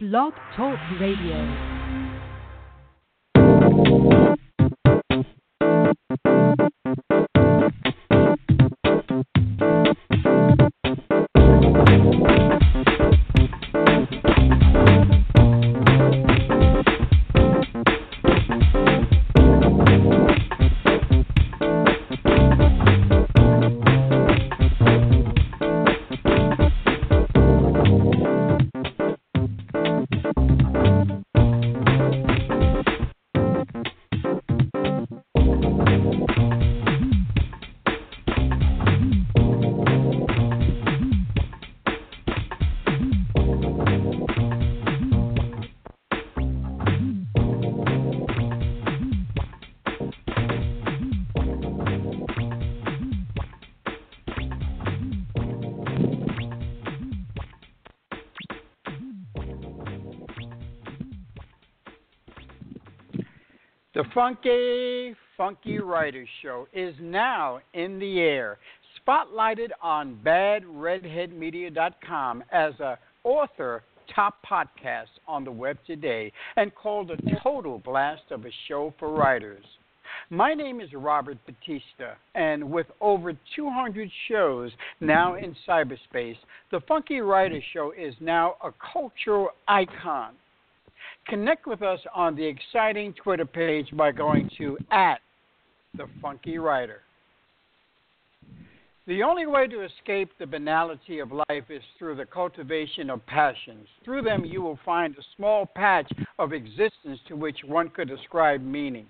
Blog Talk Radio. The Funky Writers Show is now in the air, spotlighted on BadRedHeadMedia.com as an author top podcast on the web today and called a total blast of a show for writers. My name is Robert Batista, and with over 200 shows now in cyberspace, the Funky Writers Show is now a cultural icon. Connect with us on the exciting Twitter page by going to @TheFunkyWriter. The only way to escape the banality of life is through the cultivation of passions. Through them, you will find a small patch of existence to which one could ascribe meaning.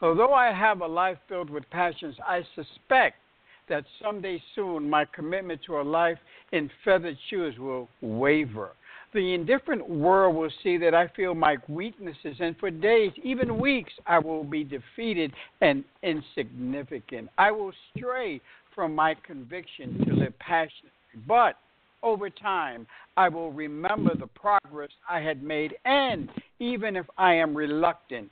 Although I have a life filled with passions, I suspect that someday soon my commitment to a life in feathered shoes will waver. The indifferent world will see that I feel my weaknesses, and for days, even weeks, I will be defeated and insignificant. I will stray from my conviction to live passionately, but over time, I will remember the progress I had made, and even if I am reluctant,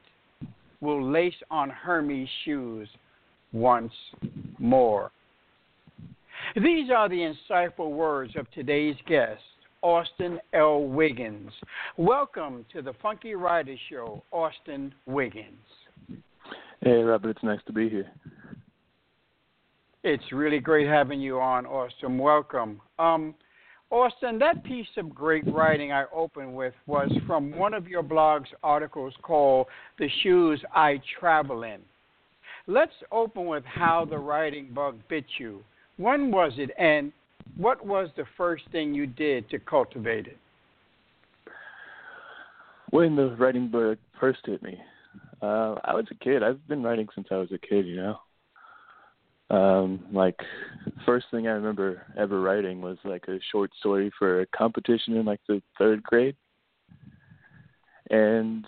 will lace on Hermes' shoes once more. These are the insightful words of today's guest, Austin L. Wiggins. Welcome to the Funky Writers Show, Austin Wiggins. Hey, Robert, it's nice to be here. It's really great having you on, Austin. Welcome. Austin, that piece of great writing I opened with was from one of your blog's articles called The Shoes I Travel In. Let's open with how the writing bug bit you. When was it, and what was the first thing you did to cultivate it? When the writing bug first hit me, I was a kid. I've been writing since I was a kid, you know. Like, first thing I remember ever writing was like a short story for a competition in like the third grade. And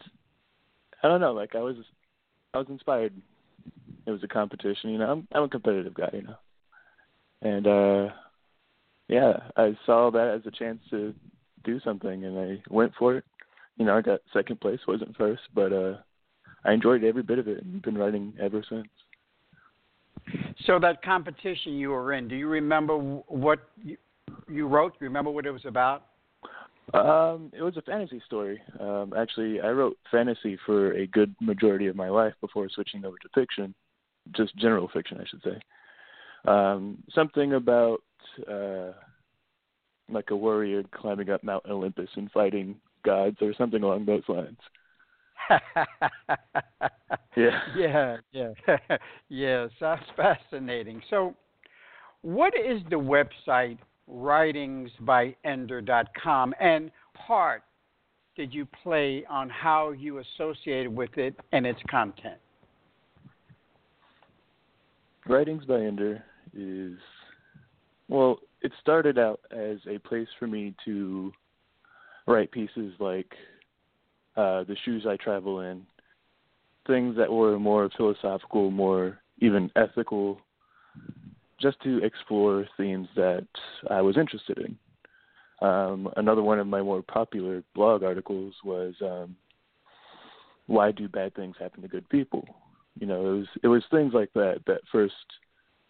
I don't know, like I was inspired. It was a competition, you know. I'm a competitive guy, you know. And yeah, I saw that as a chance to do something, and I went for it. You know, I got second place, wasn't first, but I enjoyed every bit of it and been writing ever since. So that competition you were in, do you remember what you wrote? Do you remember what it was about? It was a fantasy story. Actually, I wrote fantasy for a good majority of my life before switching over to fiction, just general fiction, I should say. Something about like a warrior climbing up Mount Olympus and fighting gods or something along those lines. Yeah. Yes, that's fascinating. So what is the website writingsbyender.com, and part did you play on how you associated with it and its content? Writings by Ender is... Well, it started out as a place for me to write pieces like The Shoes I Travel In, things that were more philosophical, more even ethical, just to explore themes that I was interested in. Another one of my more popular blog articles was Why Do Bad Things Happen to Good People? You know, it was things like that that first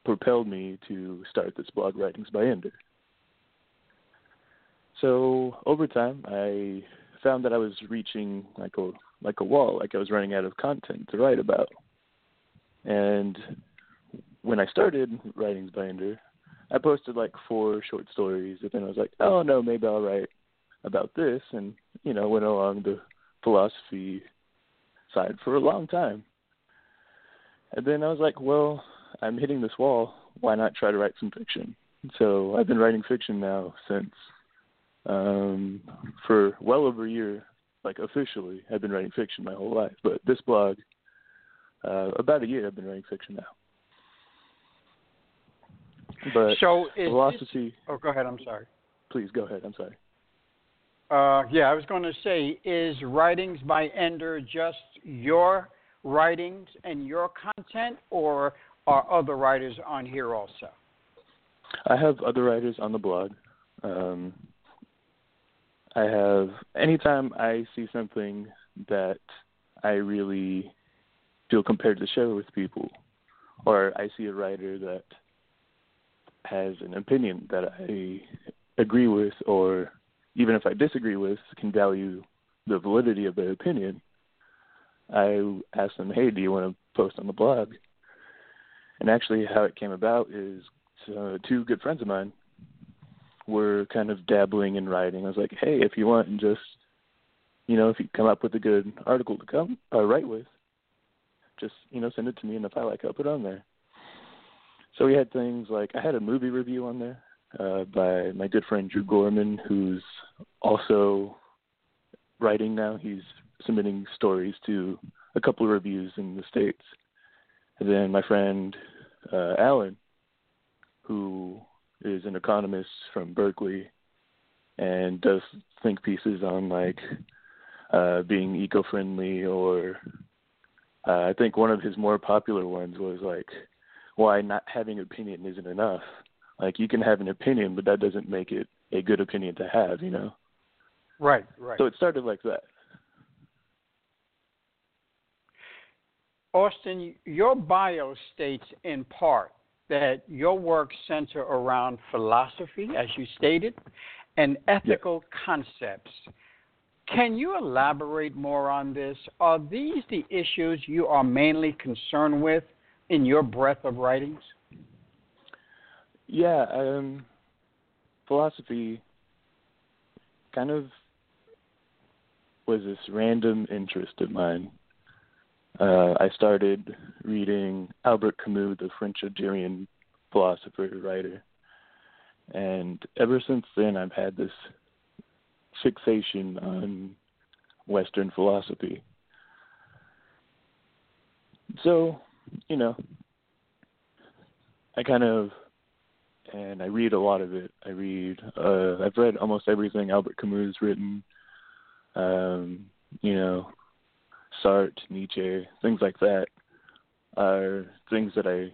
propelled me to start this blog, Writings by Ender. So over time, I found that I was reaching like a wall, like I was running out of content to write about. And when I started Writings by Ender, I posted like 4 short stories, and then I was like, oh no, maybe I'll write about this, and went along the philosophy side for a long time. And then I was like, well, I'm hitting this wall. Why not try to write some fiction? So I've been writing fiction now since for well over a year, like officially. I've been writing fiction my whole life, but this blog, about a year I've been writing fiction now. But so philosophy. Oh, go ahead. I'm sorry. Please go ahead. I'm sorry. Yeah, I was going to say, is Writings by Ender just your writings and your content, or are other writers on here also? I have other writers on the blog. I have, anytime I see something that I really feel compared to share with people, or I see a writer that has an opinion that I agree with, or even if I disagree with, can value the validity of their opinion, I asked them, hey, do you want to post on the blog? And actually how it came about is 2 good friends of mine were kind of dabbling in writing. I was like, hey, if you want, and just, if you come up with a good article to come write with, just, send it to me, and if I like, I'll put it on there. So we had things like, I had a movie review on there by my good friend Drew Gorman, who's also writing now. He's submitting stories to a couple of reviews in the States. And then my friend Alan, who is an economist from Berkeley and does think pieces on being eco-friendly, or I think one of his more popular ones was why not having an opinion isn't enough. You can have an opinion, but that doesn't make it a good opinion to have, Right, right. So it started like that. Austin, your bio states in part that your works center around philosophy, as you stated, and ethical concepts. Can you elaborate more on this? Are these the issues you are mainly concerned with in your breadth of writings? Yeah, philosophy kind of was this random interest of mine. I started reading Albert Camus, the French Algerian philosopher writer, and ever since then I've had this fixation on Western philosophy. So, I read a lot of it. I've read almost everything Albert Camus written, Sartre, Nietzsche, things like that are things that I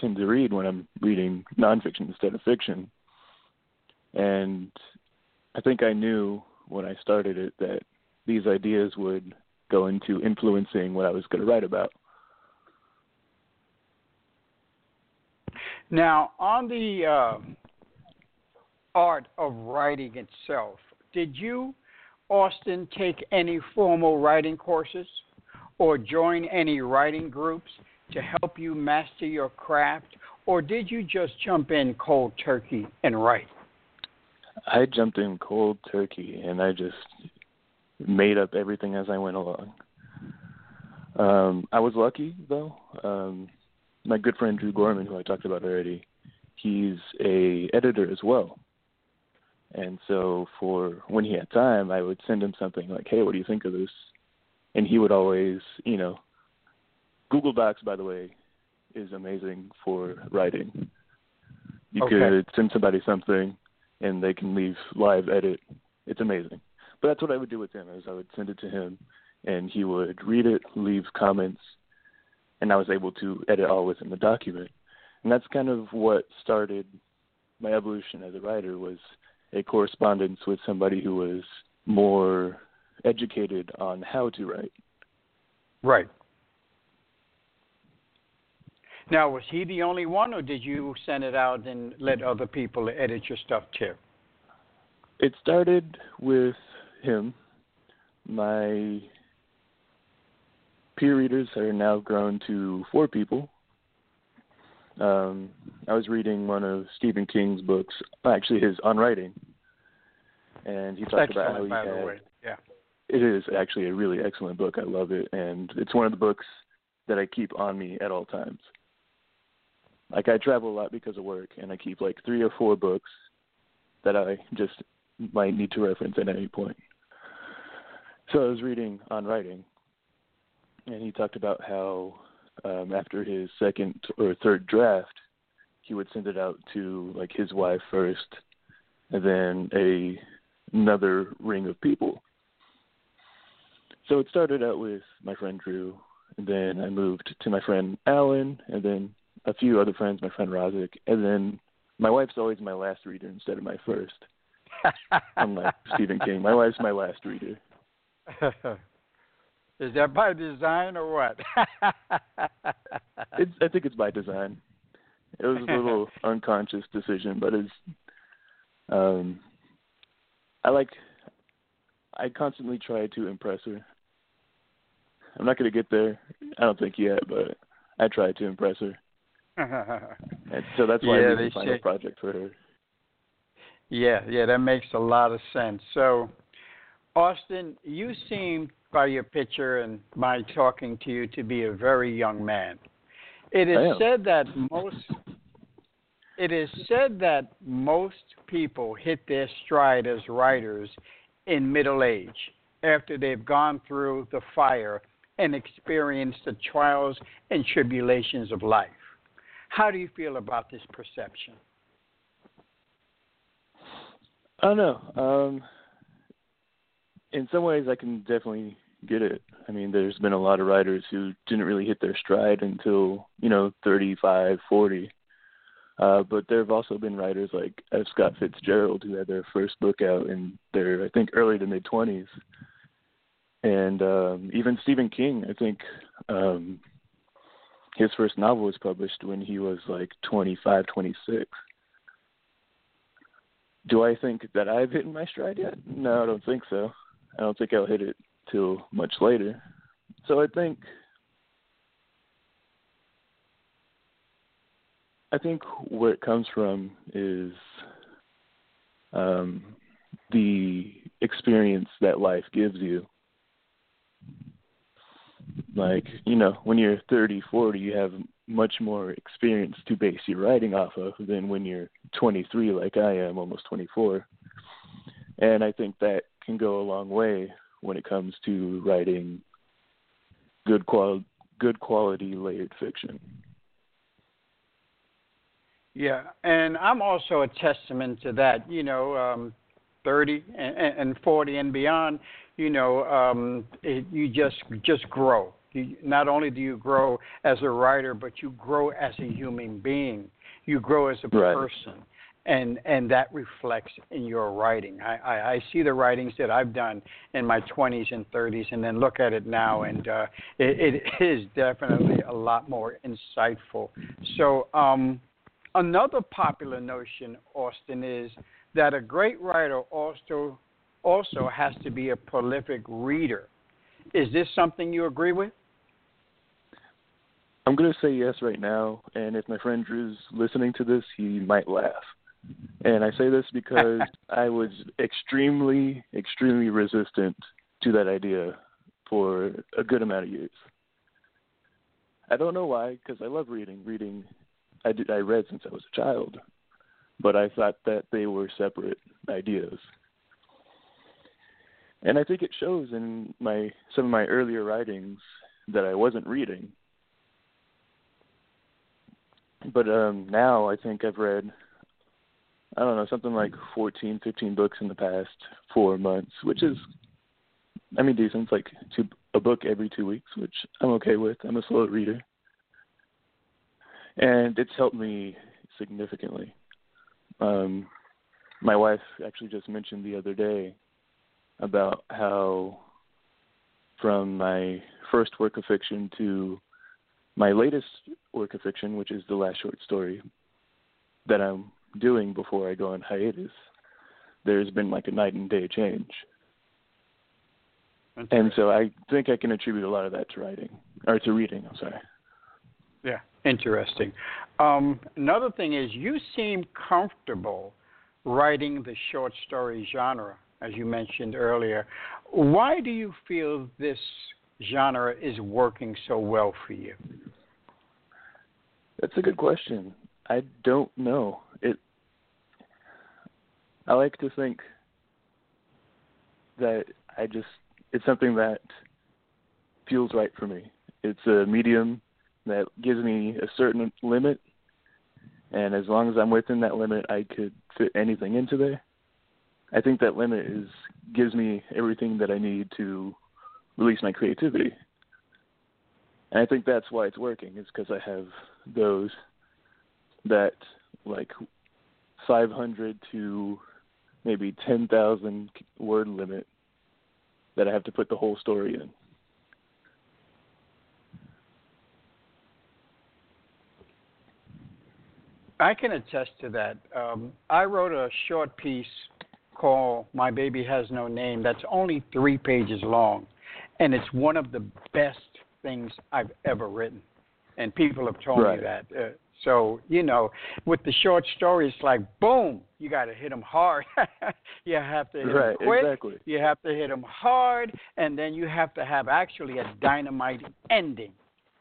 tend to read when I'm reading nonfiction instead of fiction. And I think I knew when I started it that these ideas would go into influencing what I was going to write about. Now, on the art of writing itself, did you, Austin, take any formal writing courses or join any writing groups to help you master your craft, or did you just jump in cold turkey and write? I jumped in cold turkey, and I just made up everything as I went along. I was lucky, though. My good friend Drew Gorman, who I talked about already, he's an editor as well. And so for when he had time, I would send him something like, hey, what do you think of this? And he would always, Google Docs, by the way, is amazing for writing. You could send somebody something and they can leave live edit. It's amazing. But that's what I would do with him, is I would send it to him and he would read it, leave comments, and I was able to edit all within the document. And that's kind of what started my evolution as a writer, was a correspondence with somebody who was more educated on how to write. Right. Now, was he the only one, or did you send it out and let other people edit your stuff too? It started with him, my peer readers are now grown to 4 people. I was reading one of Stephen King's books, actually his On Writing, and he talked about how he had... Yeah. It is actually a really excellent book. I love it, and it's one of the books that I keep on me at all times. Like, I travel a lot because of work, and I keep like 3 or 4 books that I just might need to reference at any point. So I was reading On Writing, and he talked about how after his 2nd or 3rd draft, he would send it out to like his wife first, and then another ring of people. So it started out with my friend Drew, and then I moved to my friend Alan, and then a few other friends, my friend Razik, and then my wife's always my last reader instead of my first. I'm like Stephen King. My wife's my last reader. Is that by design or what? I think it's by design. It was a little unconscious decision, but it's I constantly try to impress her. I'm not going to get there, I don't think yet, but I try to impress her. And so that's why I did the final project for her. Yeah, that makes a lot of sense. So, Austin, you seem, by your picture and my talking to you, to be a very young man. It is said that most people hit their stride as writers in middle age, after they've gone through the fire and experienced the trials and tribulations of life. How do you feel about this perception? I don't know. In some ways, I can definitely get it. I mean, there's been a lot of writers who didn't really hit their stride until, 35, 40. But there have also been writers like F. Scott Fitzgerald who had their first book out in their, I think, early to mid-20s. And even Stephen King, I think his first novel was published when he was like 25, 26. Do I think that I've hit my stride yet? No, I don't think so. I don't think I'll hit it till much later. So I think where it comes from is the experience that life gives you. Like, when you're 30, 40, you have much more experience to base your writing off of than when you're 23, like I am, almost 24. And I think that can go a long way when it comes to writing good quality layered fiction. Yeah, and I'm also a testament to that, 30 and 40 and beyond, you just grow. Not only do you grow as a writer, but you grow as a human being. You grow as a person, and that reflects in your writing. I see the writings that I've done in my 20s and 30s and then look at it now, and it is definitely a lot more insightful. So, another popular notion, Austin, is that a great writer also has to be a prolific reader. Is this something you agree with? I'm going to say yes right now, and if my friend Drew's listening to this, he might laugh. And I say this because I was extremely, extremely resistant to that idea for a good amount of years. I don't know why, because I love reading. I read since I was a child, but I thought that they were separate ideas. And I think it shows in some of my earlier writings that I wasn't reading. But now I think I've read, I don't know, something like 14, 15 books in the past 4 months, which is, decent. It's like a book every 2 weeks, which I'm okay with. I'm a slow reader. And it's helped me significantly. My wife actually just mentioned the other day about how from my first work of fiction to my latest work of fiction, which is the last short story that I'm doing before I go on hiatus, there's been like a night and day change. And so I think I can attribute a lot of that to writing, or to reading, I'm sorry. Yeah, interesting. Another thing is you seem comfortable writing the short story genre, as you mentioned earlier. Why do you feel this genre is working so well for you? That's a good question. I don't know. I like to think that it's something that feels right for me. It's a medium that gives me a certain limit, and as long as I'm within that limit, I could fit anything into there. I think that limit gives me everything that I need to release my creativity. And I think that's why it's working, is because I have those that, like, 500 to maybe 10,000 word limit that I have to put the whole story in. I can attest to that. I wrote a short piece called My Baby Has No Name that's only 3 pages long, and it's one of the best things I've ever written, and people have told me that. So, you know, with the short story, it's like, boom, you got to hit them hard. You have to hit them quick. Exactly. You have to hit them hard, and then you have to have actually a dynamite ending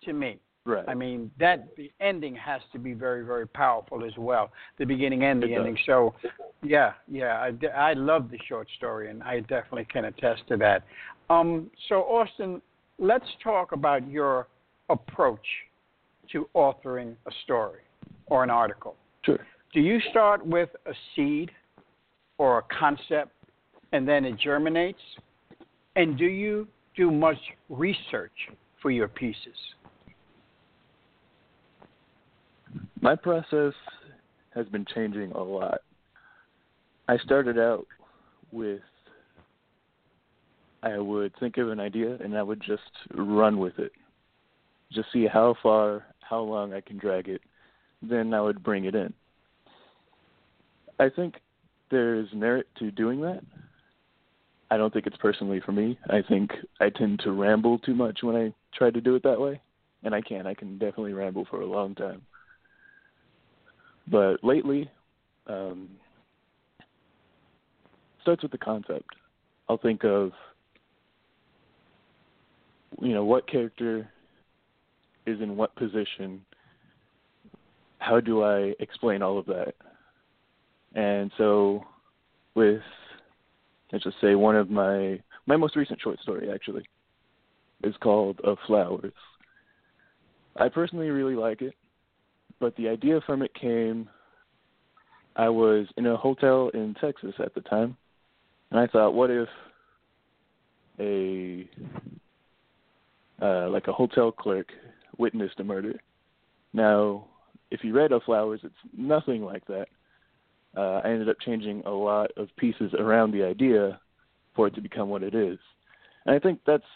to me. Right. I mean, the ending has to be very, very powerful as well, the beginning and the ending. So, I love the short story, and I definitely can attest to that. So, Austin, let's talk about your approach to authoring a story or an article. Sure. Do you start with a seed or a concept and then it germinates? And do you do much research for your pieces? My process has been changing a lot. I started out with, I would think of an idea and I would just run with it. Just see how long I can drag it. Then I would bring it in. I think there's merit to doing that. I don't think it's personally for me. I think I tend to ramble too much when I try to do it that way. And I can definitely ramble for a long time. But lately, starts with the concept. I'll think of, you know, what character is in what position, how do I explain all of that? And so with, let's just say, one of my most recent short story, actually, is called Of Flowers. I personally really like it, but the idea from it came, I was in a hotel in Texas at the time, and I thought, what if a hotel clerk witnessed a murder? Now, if you read Of Flowers, it's nothing like that. I ended up changing a lot of pieces around the idea for it to become what it is. And I think that's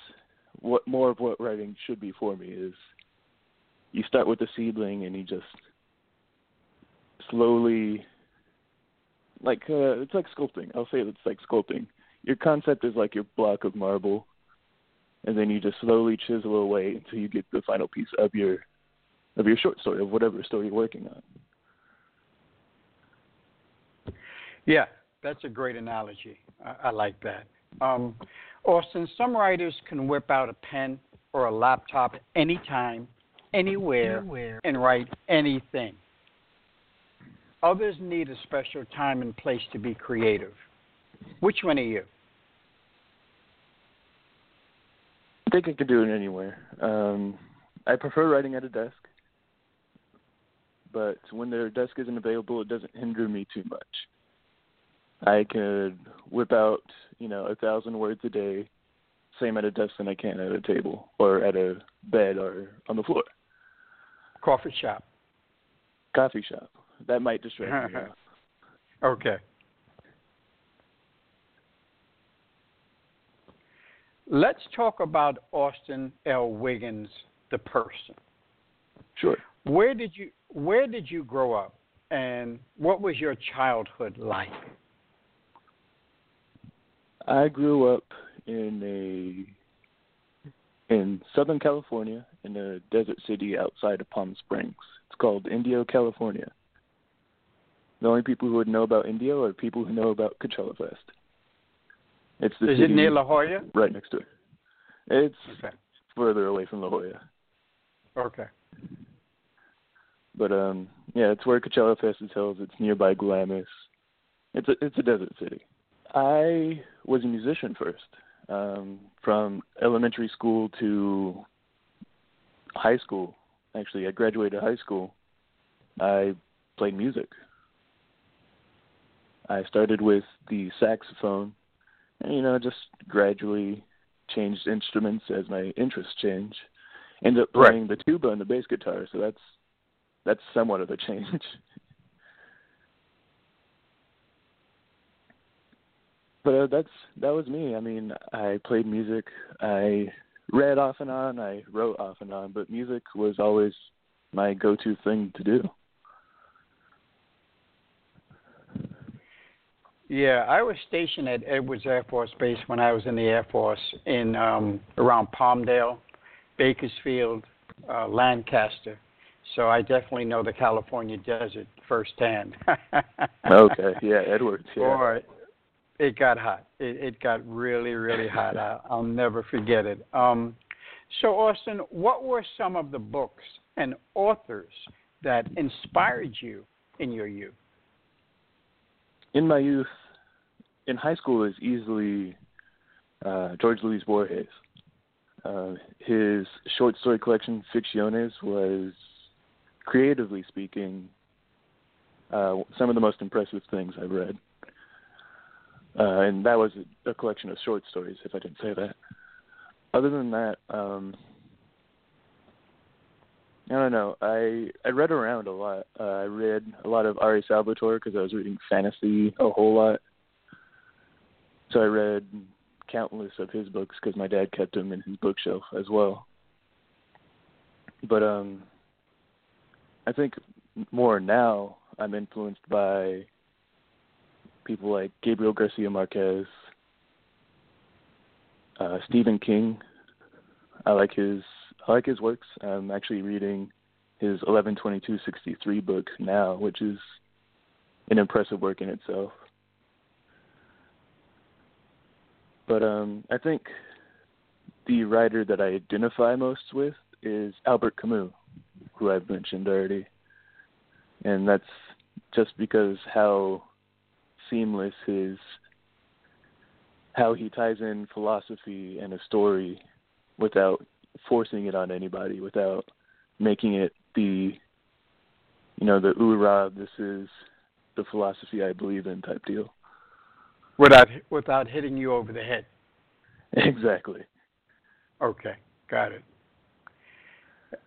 more of what writing should be for me, is you start with the seedling and you just slowly, it's like sculpting. I'll say it's like sculpting. Your concept is like your block of marble, and then you just slowly chisel away until you get the final piece of your short story, of whatever story you're working on. Yeah, that's a great analogy. I like that. Austin, some writers can whip out a pen or a laptop anytime, anywhere, and write anything. Others need a special time and place to be creative. Which one are you? I think I could do it anywhere. I prefer writing at a desk, but when their desk isn't available, it doesn't hinder me too much. I could whip out, 1,000 words a day, same at a desk than I can at a table or at a bed or on the floor. Coffee shop. That might distract me. Okay. Let's talk about Austin L. Wiggins, the person. Sure. Where did you grow up, and what was your childhood like? I grew up in Southern California, in a desert city outside of Palm Springs. It's called Indio, California. The only people who would know about Indio are people who know about Coachella Fest. Is it near La Jolla? Right next to it. It's further away from La Jolla. Okay. But, yeah, it's where Coachella Fest is held. It's nearby Glamis. It's a desert city. I was a musician first, from elementary school to high school. Actually, I graduated high school. I played music. I started with the saxophone and, you know, just gradually changed instruments as my interests changed. Ended up playing the tuba and the bass guitar, so that's somewhat of a change. But that was me. I mean, I played music. I read off and on. I wrote off and on. But music was always my go-to thing to do. Yeah, I was stationed at Edwards Air Force Base when I was in the Air Force in around Palmdale, Bakersfield, Lancaster. So I definitely know the California desert firsthand. Okay, yeah, Edwards. Yeah. Boy, it got hot. It got really, really hot. I'll never forget it. So, Austin, what were some of the books and authors that inspired you in your youth? In my youth, in high school, is easily George Luis Borges. His short story collection, Ficciones, was, creatively speaking, some of the most impressive things I've read. And that was a collection of short stories, if I didn't say that. Other than that, I don't know. I read around a lot. I read a lot of R.A. Salvatore because I was reading fantasy a whole lot. So I read countless of his books because my dad kept them in his bookshelf as well. But I think more now I'm influenced by people like Gabriel Garcia Marquez, Stephen King. I like his works. I'm actually reading his 11-22-63 book now, which is an impressive work in itself. But I think the writer that I identify most with is Albert Camus, who I've mentioned already. And that's just because how he ties in philosophy and a story without forcing it on anybody, without making it the ooh-rah, this is the philosophy I believe in type deal. Without hitting you over the head. Exactly. Okay, got it.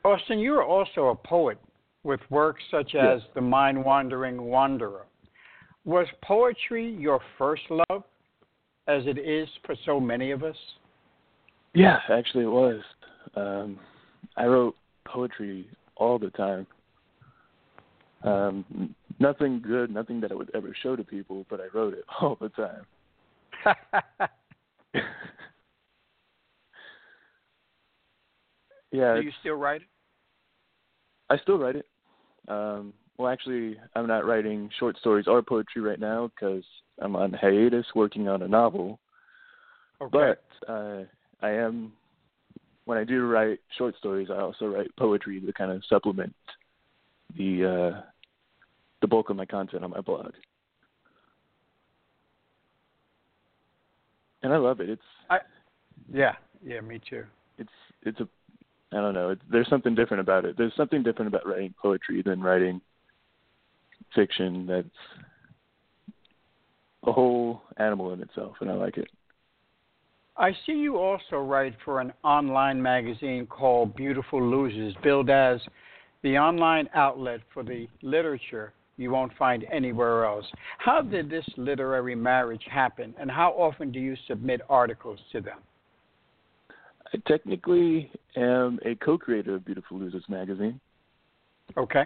Austin, you are also a poet with works such as The Mind-Wandering Wanderer. Was poetry your first love, as it is for so many of us? Yeah, actually it was. I wrote poetry all the time. Nothing good, nothing that I would ever show to people, but I wrote it all the time. Yeah. Do you still write it? I still write it. Well, actually, I'm not writing short stories or poetry right now because I'm on hiatus working on a novel. Okay. But I am, when I do write short stories, I also write poetry to kind of supplement the bulk of my content on my blog. And I love it. Yeah, me too. It's I don't know. There's something different about it. There's something different about writing poetry than writing fiction. That's a whole animal in itself, and I like it. I see you also write for an online magazine called Beautiful Losers, billed as the online outlet for the literature you won't find anywhere else. How did this literary marriage happen, and how often do you submit articles to them? I technically am a co-creator of Beautiful Losers magazine. Okay.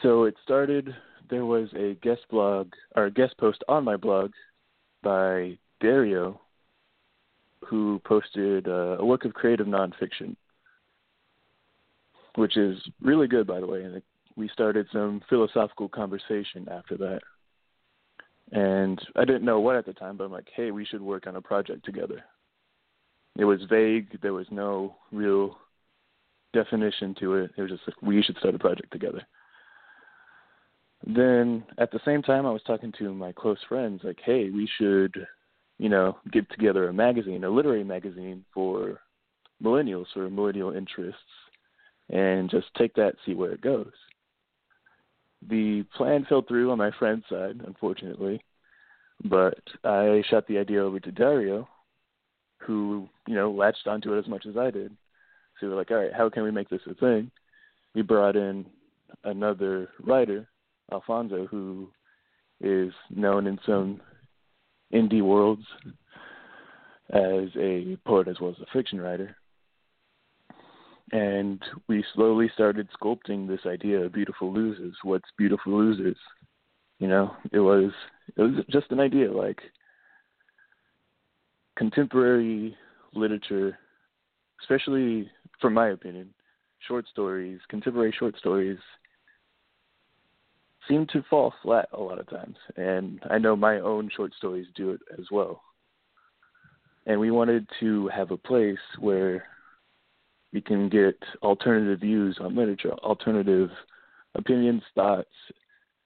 So it started, there was a guest post on my blog by Dario, who posted a work of creative nonfiction, which is really good, by the way. And we started some philosophical conversation after that. And I didn't know what at the time, but I'm like, hey, we should work on a project together. It was vague. There was no real definition to it. It was just like, we should start a project together. Then at the same time, I was talking to my close friends, like, hey, we should, you know, get together a magazine, a literary magazine for millennials, for millennial interests, and just take that, see where it goes. The plan fell through on my friend's side, unfortunately, but I shot the idea over to Dario, who, you know, latched onto it as much as I did. So we were like, all right, how can we make this a thing? We brought in another writer, Alfonso, who is known in some indie worlds as a poet as well as a fiction writer. And we slowly started sculpting this idea of Beautiful Losers. What's Beautiful Losers? You know, it was just an idea, like contemporary literature, especially from my opinion, short stories, contemporary short stories seem to fall flat a lot of times. And I know my own short stories do it as well. And we wanted to have a place where we can get alternative views on literature, alternative opinions, thoughts,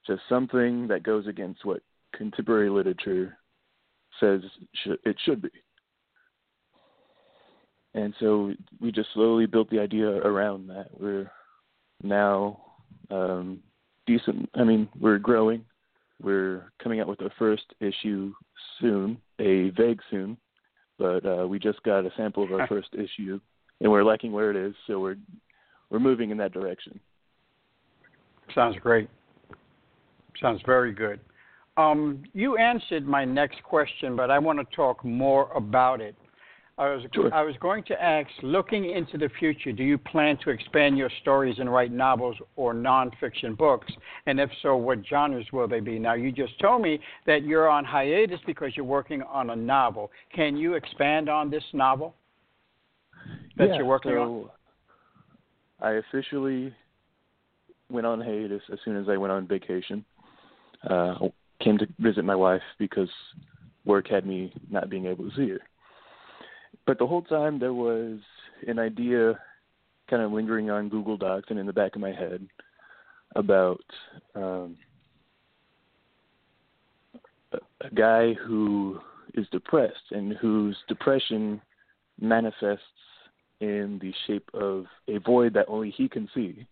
just something that goes against what contemporary literature says it should be. And so we just slowly built the idea around that. We're now decent. I mean, we're growing. We're coming out with our first issue soon, a vague soon, but we just got a sample of our first issue. And we're liking where it is, so we're moving in that direction. Sounds great. Sounds very good. You answered my next question, but I want to talk more about it. I was going to ask, looking into the future, do you plan to expand your stories and write novels or nonfiction books? And if so, what genres will they be? Now, you just told me that you're on hiatus because you're working on a novel. Can you expand on this novel that you're working on? I officially went on hiatus as soon as I went on vacation. Came to visit my wife because work had me not being able to see her. But the whole time there was an idea kind of lingering on Google Docs and in the back of my head about a guy who is depressed and whose depression manifests in the shape of a void that only he can see.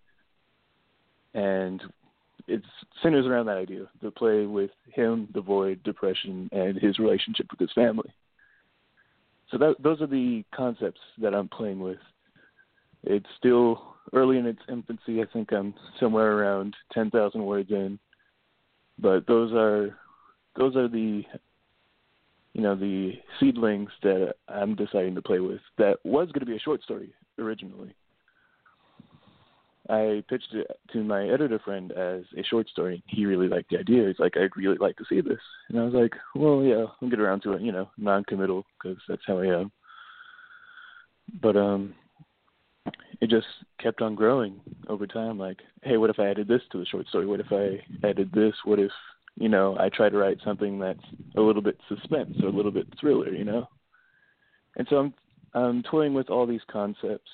And it centers around that idea, the play with him, the void, depression, and his relationship with his family. So those are the concepts that I'm playing with. It's still early in its infancy. I think I'm somewhere around 10,000 words in, but those are the, you know, the seedlings that I'm deciding to play with. That was going to be a short story originally. I pitched it to my editor friend as a short story. He really liked the idea. He's like, I'd really like to see this. And I was like, well, yeah, I'll get around to it, you know, non-committal, because that's how I am. But it just kept on growing over time. Like, hey, what if I added this to the short story? What if I added this? What if, you know, I try to write something that's a little bit suspense or a little bit thriller, you know? And so I'm toying with all these concepts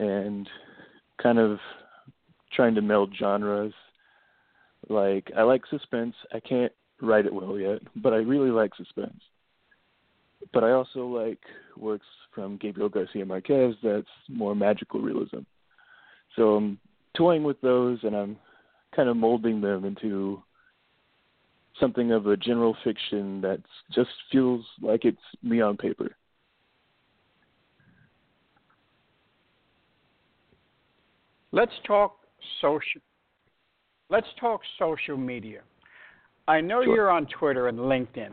and kind of trying to meld genres. Like, I like suspense. I can't write it well yet, but I really like suspense. But I also like works from Gabriel Garcia Marquez that's more magical realism. So I'm toying with those, and I'm kind of molding them into something of a general fiction that just feels like it's me on paper. Let's talk social media. I know you're on Twitter and LinkedIn.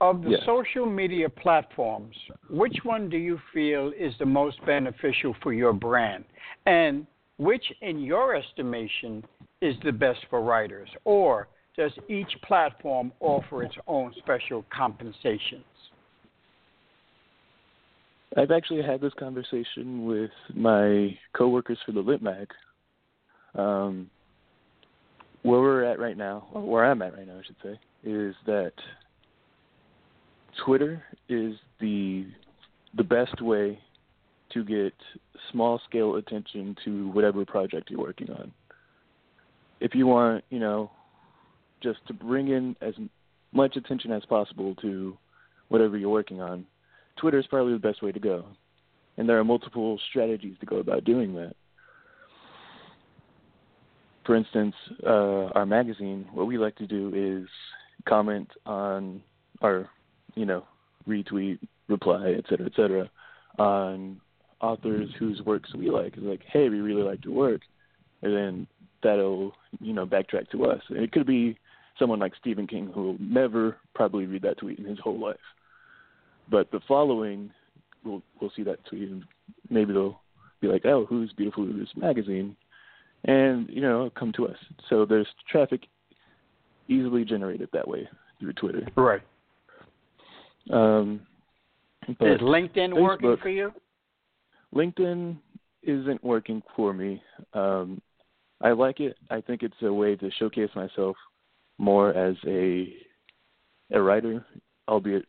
Of the social media platforms, which one do you feel is the most beneficial for your brand? And which, in your estimation, is the best for writers? Or says each platform offers its own special compensations. I've actually had this conversation with my coworkers for the LitMag. Where I'm at right now, I should say, is that Twitter is the best way to get small-scale attention to whatever project you're working on. If you want, just to bring in as much attention as possible to whatever you're working on, Twitter is probably the best way to go. And there are multiple strategies to go about doing that. For instance, our magazine, what we like to do is comment on our, retweet, reply, et cetera, on authors whose works we like. It's like, hey, we really like your work. And then that'll, backtrack to us. And it could be someone like Stephen King who will never probably read that tweet in his whole life. But the following, we'll see that tweet, and maybe they'll be like, oh, who's Beautiful Losers magazine? And, come to us. So there's traffic easily generated that way through Twitter. Right. Is LinkedIn working for you? LinkedIn isn't working for me. I like it. I think it's a way to showcase myself more as a writer, albeit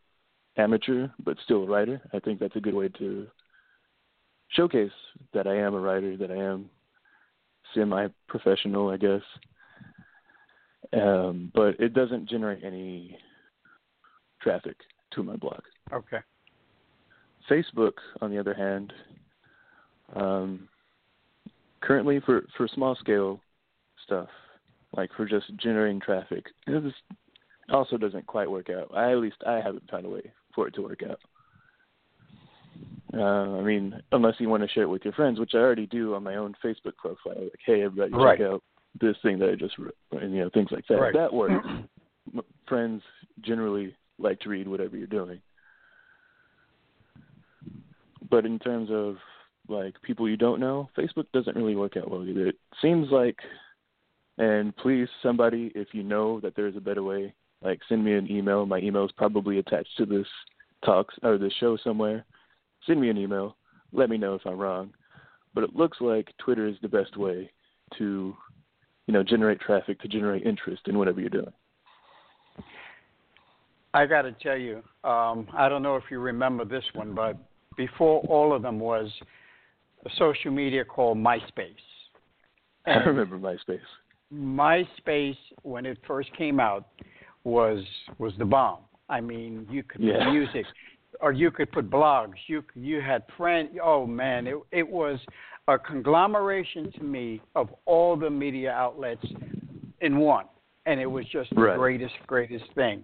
amateur, but still a writer. I think that's a good way to showcase that I am a writer, that I am semi-professional, I guess. But it doesn't generate any traffic to my blog. Okay. Facebook, on the other hand, currently for small-scale stuff, like for just generating traffic, it also doesn't quite work out. At least I haven't found a way for it to work out. Unless you want to share it with your friends, which I already do on my own Facebook profile. Like, hey, everybody, check out this thing that I just wrote, and, things like that. Right. That works. Friends generally like to read whatever you're doing. But in terms of, people you don't know, Facebook doesn't really work out well either. It seems like, and please, somebody, if you know that there's a better way, send me an email. My email is probably attached to this talks or the show somewhere. Send me an email. Let me know if I'm wrong. But it looks like Twitter is the best way to, generate traffic, to generate interest in whatever you're doing. I got to tell you, I don't know if you remember this one, but before all of them was a social media called MySpace. And I remember MySpace. MySpace, when it first came out, was the bomb. You could put music, or you could put blogs. You had friends. Oh, man, it was a conglomeration to me of all the media outlets in one, and it was just the greatest thing.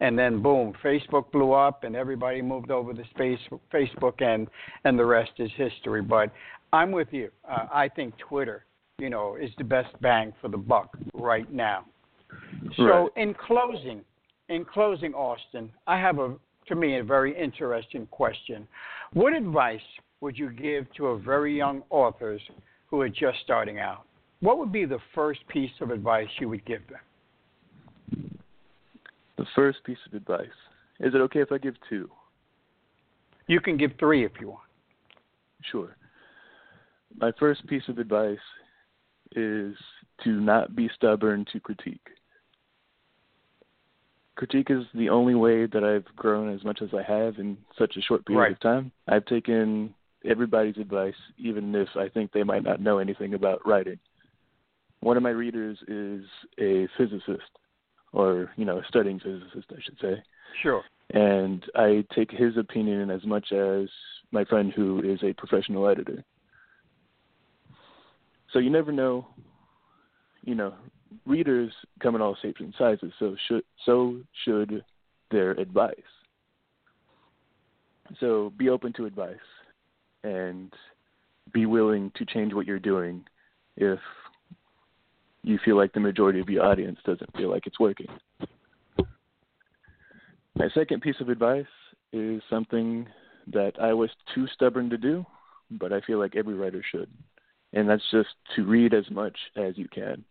And then, boom, Facebook blew up, and everybody moved over to Facebook, and the rest is history. But I'm with you. I think Twitter, is the best bang for the buck right now. So in closing, Austin, I have a very interesting question. What advice would you give to a very young authors who are just starting out? What would be the first piece of advice you would give them? The first piece of advice. Is it okay if I give two? You can give three if you want. Sure. My first piece of advice is to not be stubborn to critique. Critique is the only way that I've grown as much as I have in such a short period of time. I've taken everybody's advice, even if I think they might not know anything about writing. One of my readers is a physicist, or, a studying physicist, I should say. Sure. And I take his opinion as much as my friend who is a professional editor. So you never know, readers come in all shapes and sizes, so should their advice. So be open to advice and be willing to change what you're doing if you feel like the majority of your audience doesn't feel like it's working. My second piece of advice is something that I was too stubborn to do, but I feel like every writer should, and that's just to read as much as you can.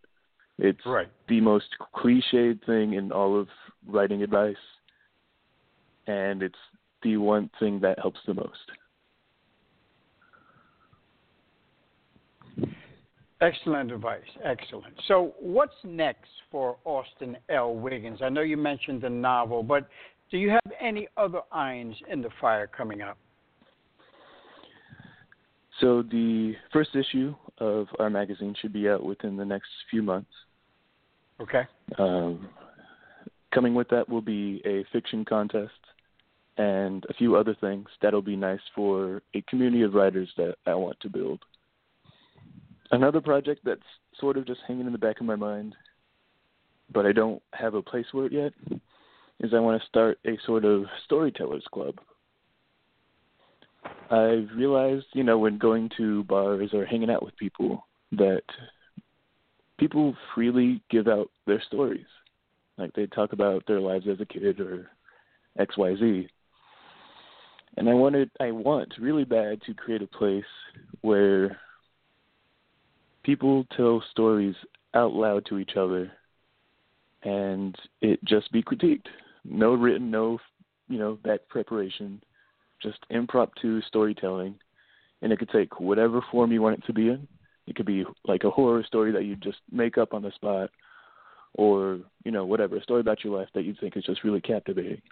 It's the most cliched thing in all of writing advice, and it's the one thing that helps the most. Excellent advice. Excellent. So what's next for Austin L. Wiggins? I know you mentioned the novel, but do you have any other irons in the fire coming up? So the first issue of our magazine should be out within the next few months. Okay. Coming with that will be a fiction contest and a few other things that'll be nice for a community of writers that I want to build. Another project that's sort of just hanging in the back of my mind, but I don't have a place for it yet, is I want to start a sort of storytellers club. I've realized, you know, when going to bars or hanging out with people, that people freely give out their stories. Like, they talk about their lives as a kid or XYZ. And I want really bad to create a place where people tell stories out loud to each other and it just be critiqued. No written, no, you know, back preparation. Just impromptu storytelling, and it could take whatever form you want it to be in. It could be like a horror story that you just make up on the spot, or, you know, whatever, a story about your life that you think is just really captivating.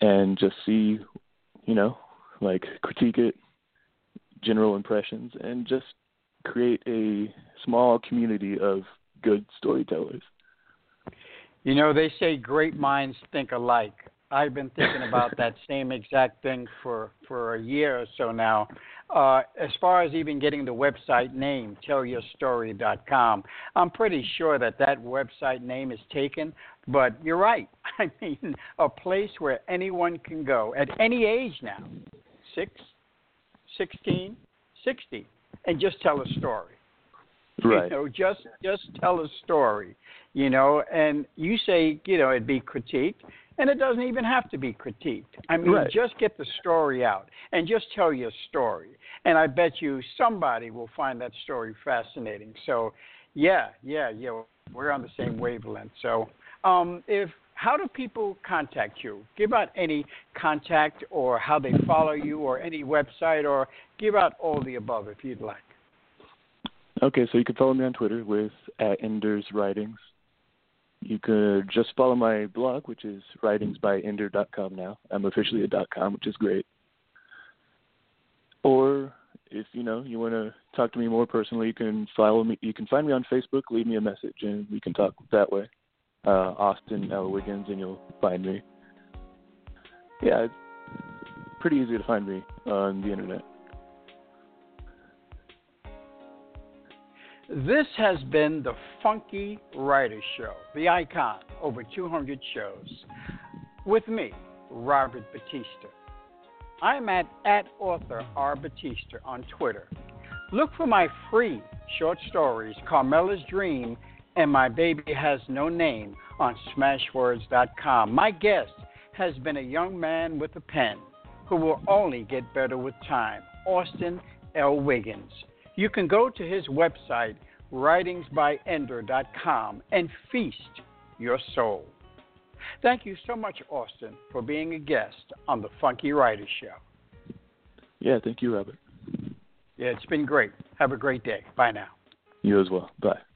And just see, you know, like, critique it, general impressions, and just create a small community of good storytellers. You know, they say great minds think alike. I've been thinking about that same exact thing for a year or so now. As far as even getting the website name, tellyourstory.com, I'm pretty sure that website name is taken, but you're right. I mean, a place where anyone can go at any age now, 6, 16, 60, and just tell a story. Right. You know, just tell a story, you know, and you say, you know, it'd be critiqued. And it doesn't even have to be critiqued. I mean, just get the story out and just tell your story. And I bet you somebody will find that story fascinating. So, yeah, we're on the same wavelength. So how do people contact you? Give out any contact or how they follow you or any website, or give out all the above if you'd like. Okay, so you can follow me on Twitter with @EndersWritings. You could just follow my blog, which is writingsbyender.com now. I'm officially a .com, which is great. Or if, you know, you want to talk to me more personally, you can follow me. You can find me on Facebook, leave me a message, and we can talk that way. Austin L. Wiggins, and you'll find me. Yeah, it's pretty easy to find me on the internet. This has been the Funky Writer Show, the icon over 200 shows. With me, Robert Batista. I'm at author R. Batista on Twitter. Look for my free short stories, Carmela's Dream and My Baby Has No Name, on smashwords.com. My guest has been a young man with a pen who will only get better with time, Austin L. Wiggins. You can go to his website, writingsbyender.com, and feast your soul. Thank you so much, Austin, for being a guest on the Funky Writer Show. Yeah, thank you, Robert. Yeah, it's been great. Have a great day. Bye now. You as well. Bye.